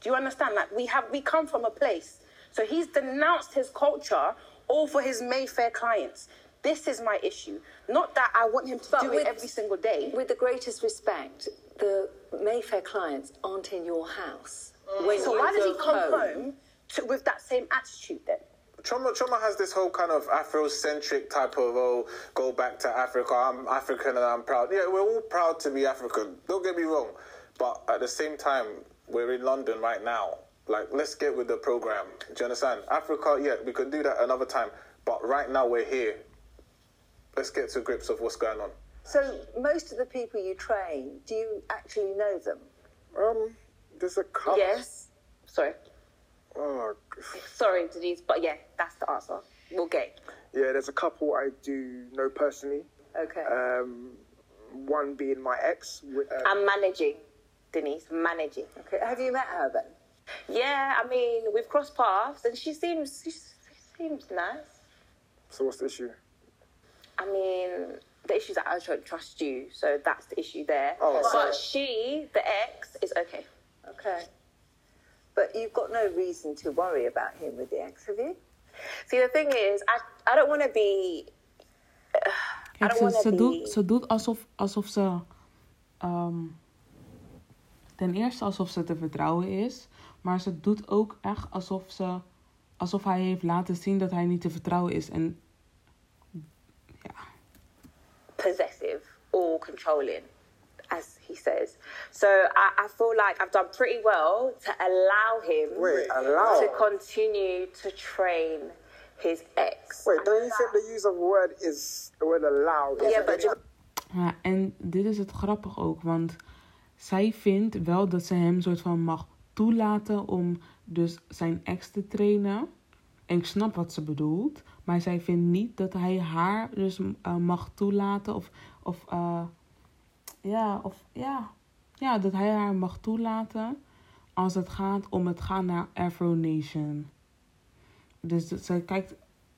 Do you understand? Like we have we come from a place. So he's denounced his culture all for his Mayfair clients. This is my issue. Not that I want him to but do with, it every single day. With the greatest respect, the Mayfair clients aren't in your house. Mm. When so you why does he come home, home to, with that same attitude then? Trauma, trauma has this whole kind of Afrocentric type of, oh, go back to Africa, I'm African and I'm proud. Yeah, we're all proud to be African. Don't get me wrong. But at the same time, we're in London right now. Like, let's get with the program. Do you understand? Africa, yeah, we could do that another time. But right now we're here. Let's get to grips of what's going on. So most of the people you train, do you actually know them? Um, there's a couple. Yes. Sorry. Oh. Sorry, Denise, but yeah, that's the answer. We'll get. Yeah, there's a couple I do know personally. Okay. Um, one being my ex. Uh, I'm managing, Denise, managing. Okay. Have you met her then? Yeah, I mean, we've crossed paths and she seems she seems nice. So what's the issue? I mean, the issue is that I don't trust you, so that's the issue there. Oh, but right. She, the ex, is okay. Okay. But you've got no reason to worry about him with the ex, have you? See, the thing is, I, I don't want to be... Uh, Kijk, I don't ze, ze, be... Doet, ze doet alsof, alsof ze... Um, ten eerste alsof ze te vertrouwen is. Maar ze doet ook echt alsof ze... Alsof hij heeft laten zien dat hij niet te vertrouwen is. En... Ja. Possessive or controlling, as he says. So I, I feel like I've done pretty well to allow him Wait, allow. to continue to train his ex. Wait, don't you think the use of word is the word allow? Yeah, but just... Ja, en dit is het grappig ook, want zij vindt wel dat ze hem soort van mag toelaten om dus zijn ex te trainen. En ik snap wat ze bedoelt, maar zij vindt niet dat hij haar dus uh, mag toelaten of... of uh, Ja, of ja. ja, dat hij haar mag toelaten als het gaat om het gaan naar Afro Nation. Dus dat, zij kijkt,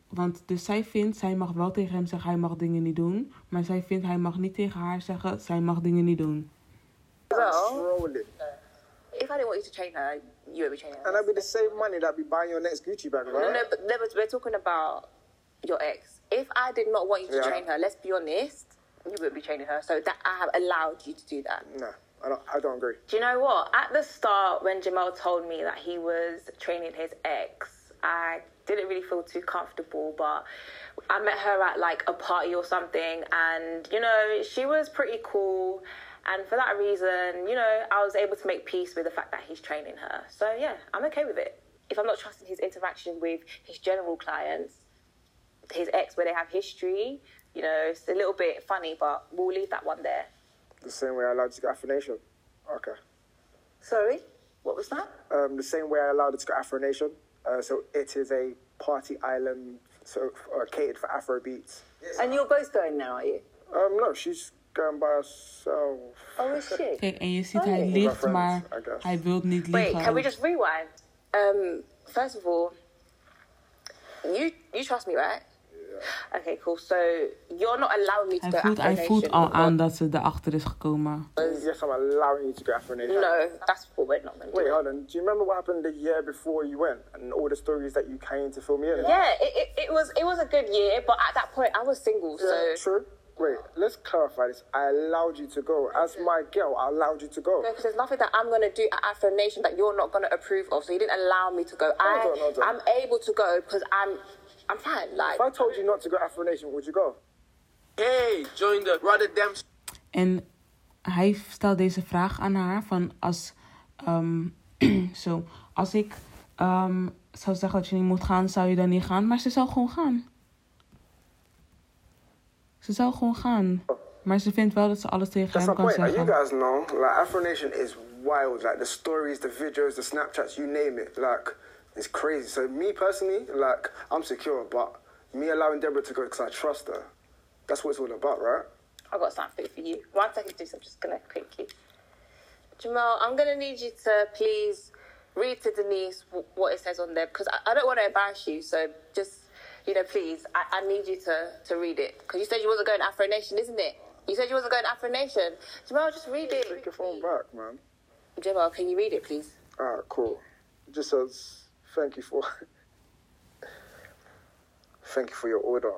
want dus zij vindt, zij mag wel tegen hem zeggen, hij mag dingen niet doen. Maar zij vindt, hij mag niet tegen haar zeggen, zij mag dingen niet doen. Well, if I didn't want you to train her, you would be training her. And that'd be the same money that'd be buying your next Gucci bag, right? No, no, but no, we're talking about your ex. If I did not want you to yeah. train her, let's be honest. You wouldn't be training her, so that I have allowed you to do that. No, I don't. I don't agree. Do you know what? At the start, when Jamal told me that he was training his ex, I didn't really feel too comfortable. But I met her at like a party or something, and you know she was pretty cool. And for that reason, you know, I was able to make peace with the fact that he's training her. So yeah, I'm okay with it. If I'm not trusting his interaction with his general clients, his ex, where they have history. You know, it's a little bit funny, but we'll leave that one there. The same way I allowed you to go Afro Nation. Okay. Sorry? What was that? Um, the same way I allowed it to go Afro Nation. Uh, so it is a party island so uh, catered for Afrobeats. Yes. And you're both going now, are you? Um, no, she's going by herself. Oh, is she? Kijk, en je ziet hij liegt, maar hij wil niet liegen. Wait, can we just rewind? Um, first of all, you you trust me, right? Okay, cool. So you're not allowing me to go Afro Nation. Hij voelt al aan dat ze erachter is gekomen. Yes, I'm allowing you to go Afro Nation. No, that's what we're not going to do. Wait, hold on. Do you remember what happened the year before you went and all the stories that you came to film here? Yeah, it, it, it was it was a good year, but at that point I was single, so... Yeah, true. Wait, let's clarify this. I allowed you to go. As my girl, I allowed you to go. No, because there's nothing that I'm going to do at Afro Nation that you're not going to approve of, so you didn't allow me to go. I, hold on, hold on. I'm able to go because I'm... I'm fine, like... If I told you not to go Afro Nation, would you go? Hey, join the Rotterdam... En hij stelt deze vraag aan haar van als... Um, zo, als ik um, zou zeggen dat je niet moet gaan, zou je dan niet gaan? Maar ze zou gewoon gaan. Ze zou gewoon gaan. Maar ze vindt wel dat ze alles tegen That's hem kan zeggen. You guys know, like, Afro Nation is wild. Like, the stories, the videos, the Snapchats, you name it. Like... It's crazy. So me personally, like, I'm secure, but me allowing Deborah to go because I trust her. That's what it's all about, right? I've got something for you. One second, Deuce, I'm just going to quickly. Jamal, I'm going to need you to please read to Denise w- what it says on there because I, I don't want to embarrass you. So just, you know, please, I, I need you to, to read it because you said you wasn't going to Afro Nation, isn't it? You said you wasn't going to Afro Nation. Jamal, just read it. Take your phone back, man. Jamal, can you read it, please? All right, cool. It just says... Thank you for thank you for your order.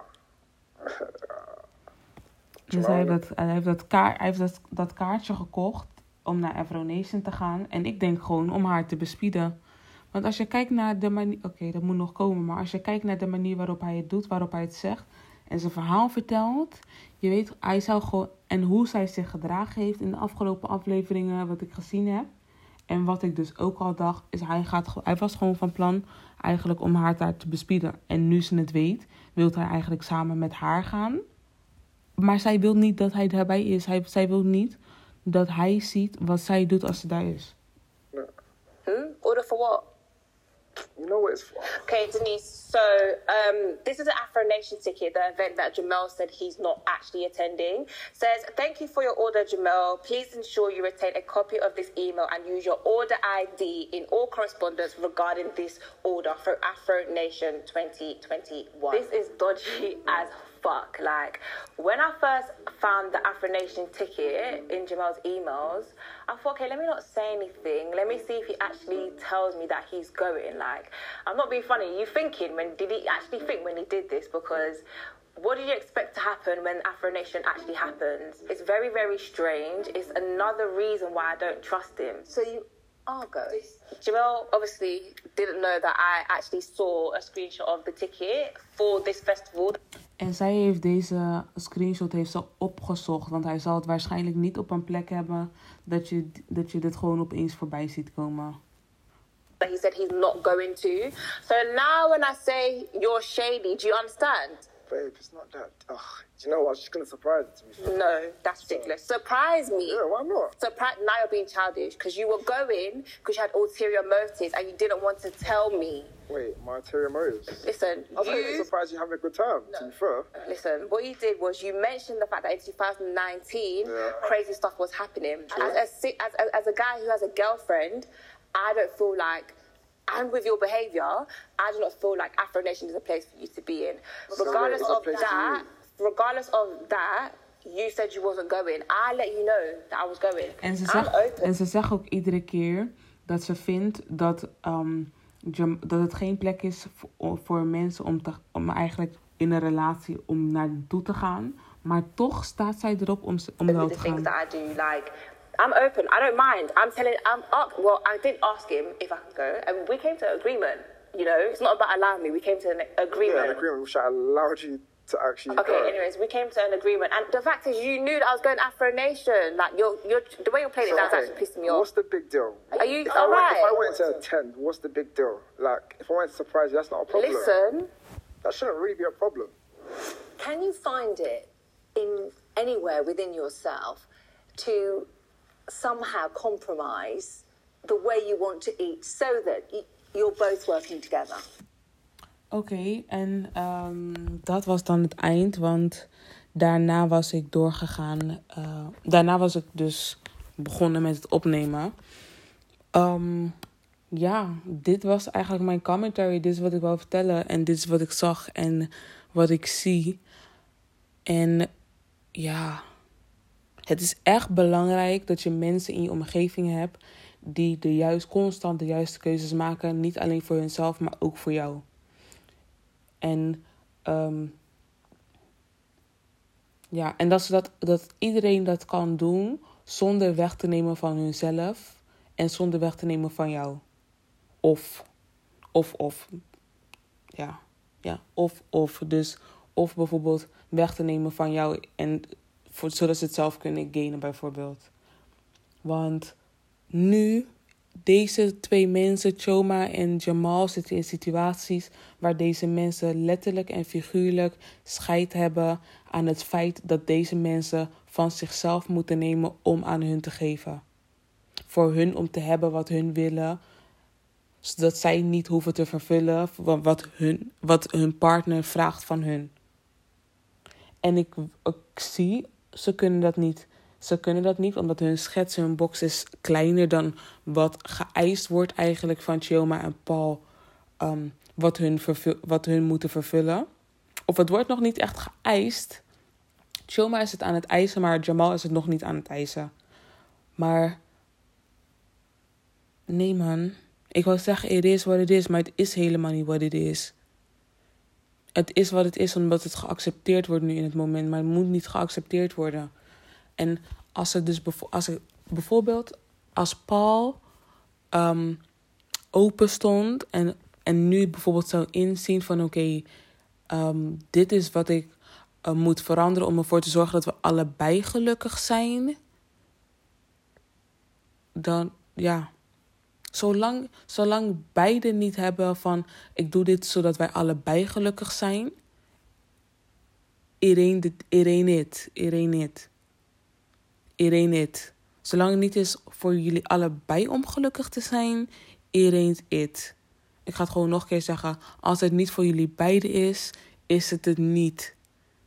Dus hij heeft, dat, hij heeft, dat, kaart, hij heeft dat, dat kaartje gekocht om naar Afro Nation te gaan. En ik denk gewoon om haar te bespieden. Want als je kijkt naar de manier... Oké, okay, dat moet nog komen. Maar als je kijkt naar de manier waarop hij het doet, waarop hij het zegt... en zijn verhaal vertelt... je weet, hij zou gewoon... en hoe zij zich gedragen heeft in de afgelopen afleveringen... wat ik gezien heb. En wat ik dus ook al dacht, is hij, gaat, hij was gewoon van plan eigenlijk om haar daar te bespieden. En nu ze het weet, wil hij eigenlijk samen met haar gaan. Maar zij wil niet dat hij daarbij is. Hij, zij wil niet dat hij ziet wat zij doet als ze daar is. Nee. Hmm? Order for what? You know what it's for. Okay, Denise, so um, this is an Afro Nation ticket, the event that Jamal said he's not actually attending. Says, thank you for your order, Jamal. Please ensure you retain a copy of this email and use your order I D in all correspondence regarding this order for Afro Nation twenty twenty-one. This is dodgy as fuck. Like, when I first found the Afro Nation ticket in Jamal's emails, I thought, okay, let me not say anything. Let me see if he actually tells me that he's going. Like, I'm not being funny. You thinking, when did he actually think when he did this? Because what do you expect to happen when Afro Nation actually happens? It's very, very strange. It's another reason why I don't trust him. So you are going? Jamel obviously didn't know that I actually saw a screenshot of the ticket for this festival. En zij heeft deze screenshot heeft ze opgezocht. Want hij zal het waarschijnlijk niet op een plek hebben dat je, dat je dit gewoon opeens voorbij ziet komen. But he said he's not going to. So now when I say you're shady, do you understand? Babe, it's not that. Ugh. Do you know what? I was just going to surprise it to me. No, that's ridiculous. Surprise me. Yeah, why not? Surprise. Now you're being childish because you were going because you had ulterior motives and you didn't want to tell me. Wait, my ulterior motives? Listen, I was you... going to surprise you having a good time, no. to be fair. Listen, what you did was you mentioned the fact that in twenty nineteen, yeah. crazy stuff was happening. As a, as, as a guy who has a girlfriend, I don't feel like... And with your behaviour, I do not feel like Afro Nation is a place for you to be in. So regardless of that, regardless of that, you said you wasn't going. I let you know that I was going. En ze zegt, en ze zegt ook iedere keer dat ze vindt dat, um, dat het geen plek is voor, voor mensen om, te, om eigenlijk in een relatie om naartoe te gaan. Maar toch staat zij erop om, om wel te gaan. I'm open. I don't mind. I'm telling... I'm up. Well, I did ask him if I could go. And we came to an agreement. You know, it's not about allowing me. We came to an agreement. Yeah, an agreement which allowed you to actually Okay, go. Anyways, we came to an agreement. And the fact is, you knew that I was going Afro Nation. Like, you're, you're, the way you're playing so, it, that's okay. actually pissing me off. What's the big deal? Are you if all right? I went, if I went to attend, what's the big deal? Like, if I went to surprise you, that's not a problem. Listen. That shouldn't really be a problem. Can you find it in anywhere within yourself to... somehow compromise the way you want to eat so that you're both working together. Oké, okay, en um, dat was dan het eind, want daarna was ik doorgegaan. Uh, daarna was ik dus begonnen met het opnemen. Um, ja, dit was eigenlijk mijn commentary. Dit is wat ik wou vertellen en dit is wat ik zag en wat ik zie. En ja... Het is echt belangrijk dat je mensen in je omgeving hebt die de juist, constant de juiste keuzes maken. Niet alleen voor hunzelf, maar ook voor jou. En, um, ja, en dat, dat, dat iedereen dat kan doen zonder weg te nemen van hunzelf en zonder weg te nemen van jou. Of, of, of. Ja, ja, of, of. Dus of bijvoorbeeld weg te nemen van jou en... Voor, zodat ze het zelf kunnen gainen bijvoorbeeld. Want nu, deze twee mensen, Choma en Jamal, zitten in situaties waar deze mensen letterlijk en figuurlijk scheid hebben aan het feit dat deze mensen van zichzelf moeten nemen om aan hun te geven. Voor hun om te hebben wat hun willen, zodat zij niet hoeven te vervullen wat hun, wat hun partner vraagt van hun. En ik, ik zie... Ze kunnen dat niet. Ze kunnen dat niet, omdat hun schets, hun box is kleiner dan wat geëist wordt eigenlijk van Chioma en Paul. Um, wat, hun vervu- wat hun moeten vervullen. Of het wordt nog niet echt geëist. Chioma is het aan het eisen, maar Jamal is het nog niet aan het eisen. Maar... Nee man. Ik wou zeggen, it is what it is, maar het is helemaal niet what it is. Het is wat het is, omdat het geaccepteerd wordt nu in het moment. Maar het moet niet geaccepteerd worden. En als het dus bevo- als het, bijvoorbeeld als Paul um, open stond... En, en nu bijvoorbeeld zou inzien van... oké, okay, um, dit is wat ik uh, moet veranderen... om ervoor te zorgen dat we allebei gelukkig zijn. Dan, ja... Zolang, zolang beiden niet hebben van... ik doe dit zodat wij allebei gelukkig zijn. Irene it. Irene it. Irene it. Zolang het niet is voor jullie allebei om gelukkig te zijn... Irene it. Ik ga het gewoon nog een keer zeggen. Als het niet voor jullie beiden is, is het het niet.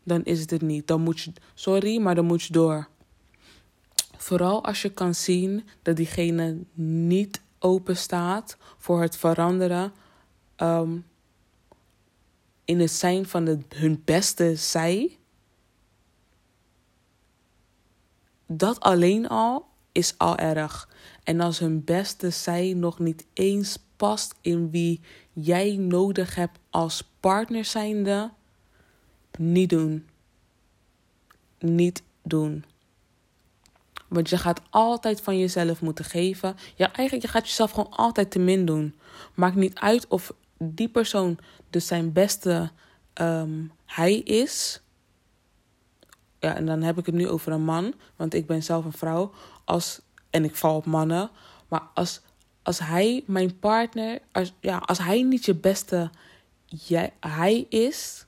Dan is het het niet. Dan moet je... Sorry, maar dan moet je door. Vooral als je kan zien dat diegene niet... open staat voor het veranderen um, in het zijn van het, hun beste zij. Dat alleen al is al erg. En als hun beste zij nog niet eens past in wie jij nodig hebt als partner zijnde, niet doen. Niet doen. Want je gaat altijd van jezelf moeten geven. Ja, eigenlijk, je gaat jezelf gewoon altijd te min doen. Maakt niet uit of die persoon dus zijn beste um, hij is. Ja, en dan heb ik het nu over een man. Want ik ben zelf een vrouw. Als, en ik val op mannen. Maar als, als hij, mijn partner... Als, ja, als hij niet je beste jij, hij is...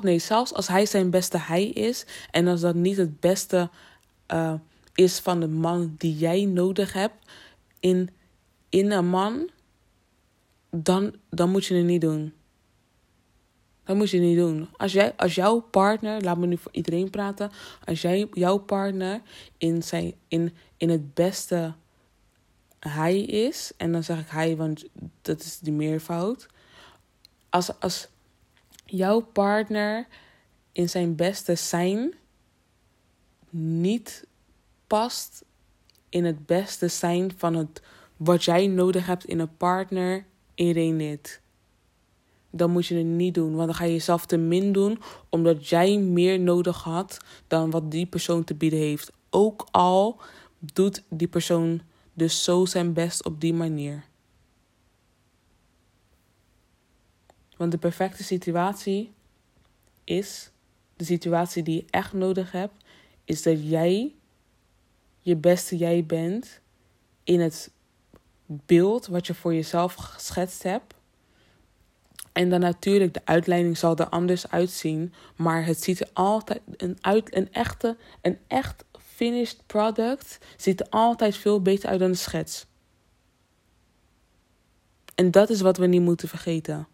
Nee, zelfs als hij zijn beste hij is... en als dat niet het beste uh, is van de man die jij nodig hebt... in, in een man... Dan, dan moet je het niet doen. Dat moet je niet doen. Als, jij, als jouw partner... laat me nu voor iedereen praten... als jij, jouw partner in, zijn, in, in het beste hij is... en dan zeg ik hij, want dat is de meervoud... als... als jouw partner in zijn beste zijn niet past in het beste zijn van het wat jij nodig hebt in een partner, iedereen dit. Dan moet je het niet doen, want dan ga je jezelf te min doen omdat jij meer nodig had dan wat die persoon te bieden heeft. Ook al doet die persoon dus zo zijn best op die manier. Want de perfecte situatie is, de situatie die je echt nodig hebt, is dat jij je beste jij bent in het beeld wat je voor jezelf geschetst hebt. En dan natuurlijk, de uitleiding zal er anders uitzien, maar het ziet er altijd, een, uit, een, echte, een echt finished product ziet er altijd veel beter uit dan een schets. En dat is wat we niet moeten vergeten.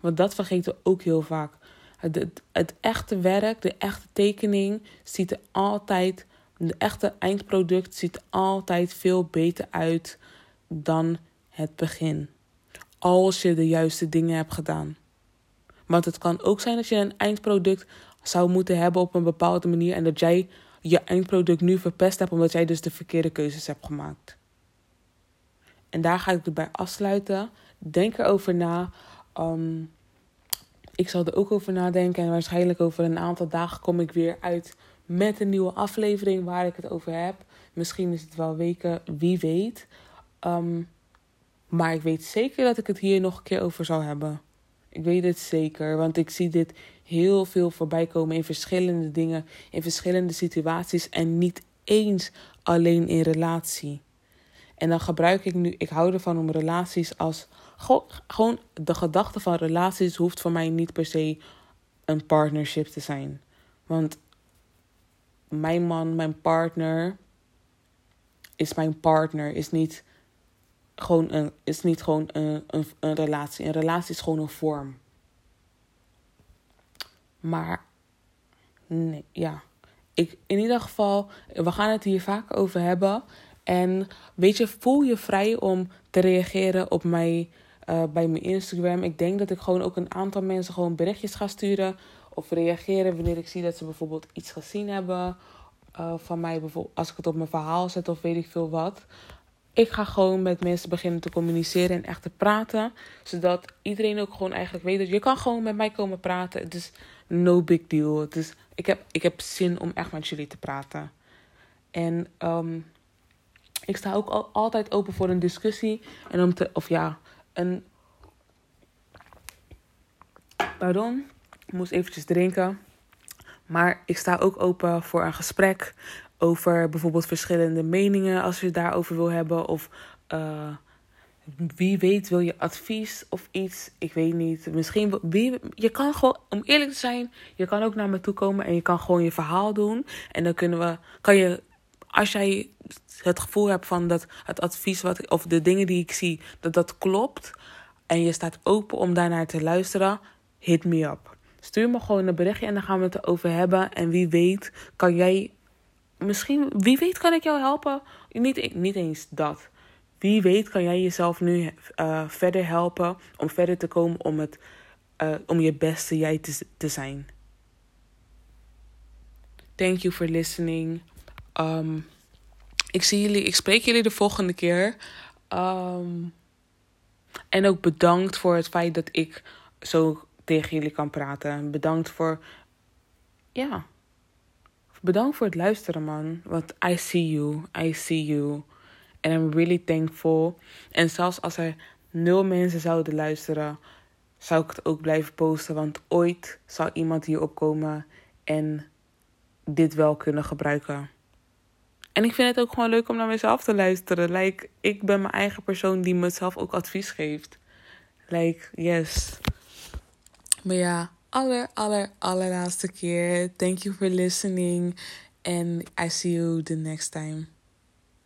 Want dat vergeten we ook heel vaak. Het, het, het echte werk, de echte tekening ziet er altijd... de echte eindproduct ziet er altijd veel beter uit dan het begin. Als je de juiste dingen hebt gedaan. Want het kan ook zijn dat je een eindproduct zou moeten hebben op een bepaalde manier... en dat jij je eindproduct nu verpest hebt omdat jij dus de verkeerde keuzes hebt gemaakt. En daar ga ik het bij afsluiten. Denk erover na... Um, ik zal er ook over nadenken en waarschijnlijk over een aantal dagen kom ik weer uit met een nieuwe aflevering waar ik het over heb. Misschien is het wel weken, wie weet. Um, maar ik weet zeker dat ik het hier nog een keer over zal hebben. Ik weet het zeker, want ik zie dit heel veel voorbij komen in verschillende dingen, in verschillende situaties en niet eens alleen in relatie. En dan gebruik ik nu, ik hou ervan om relaties als... Gewoon de gedachte van relaties hoeft voor mij niet per se een partnership te zijn. Want mijn man, mijn partner, is mijn partner. Is niet gewoon een, is niet gewoon een, een, een relatie. Een relatie is gewoon een vorm. Maar, nee, ja. Ik, in ieder geval, we gaan het hier vaak over hebben. En weet je, voel je vrij om te reageren op mij... Uh, bij mijn Instagram. Ik denk dat ik gewoon ook een aantal mensen gewoon berichtjes ga sturen. Of reageren wanneer ik zie dat ze bijvoorbeeld iets gezien hebben. Uh, van mij bijvoorbeeld als ik het op mijn verhaal zet of weet ik veel wat. Ik ga gewoon met mensen beginnen te communiceren en echt te praten. Zodat iedereen ook gewoon eigenlijk weet dat je kan gewoon met mij komen praten. Het is no big deal. Het is, ik, heb, ik heb zin om echt met jullie te praten. En um, ik sta ook al, altijd open voor een discussie. En om te... Of ja... En, pardon, ik moest eventjes drinken. Maar ik sta ook open voor een gesprek over bijvoorbeeld verschillende meningen als je het daarover wil hebben. Of uh, wie weet wil je advies of iets, ik weet niet. Misschien, wie, je kan gewoon, om eerlijk te zijn, je kan ook naar me toe komen en je kan gewoon je verhaal doen. En dan kunnen we, kan je... Als jij het gevoel hebt van dat het advies wat ik, of de dingen die ik zie, dat dat klopt. En je staat open om daarnaar te luisteren. Hit me up. Stuur me gewoon een berichtje en dan gaan we het erover hebben. En wie weet kan jij... Misschien, wie weet kan ik jou helpen. Niet, niet eens dat. Wie weet kan jij jezelf nu uh, verder helpen om verder te komen om, het, uh, om je beste jij te, te zijn. Thank you for listening. Um, ik zie jullie, ik spreek jullie de volgende keer. Um, en ook bedankt voor het feit dat ik zo tegen jullie kan praten. Bedankt voor... Ja. Bedankt voor het luisteren, man. Want I see you. I see you. And I'm really thankful. En zelfs als er nul mensen zouden luisteren, zou ik het ook blijven posten. Want ooit zal iemand hierop komen en dit wel kunnen gebruiken. En ik vind het ook gewoon leuk om naar mezelf te luisteren. Like, ik ben mijn eigen persoon die mezelf ook advies geeft. Like, yes. Maar ja, aller, aller, allerlaatste keer. Thank you for listening. And I see you the next time.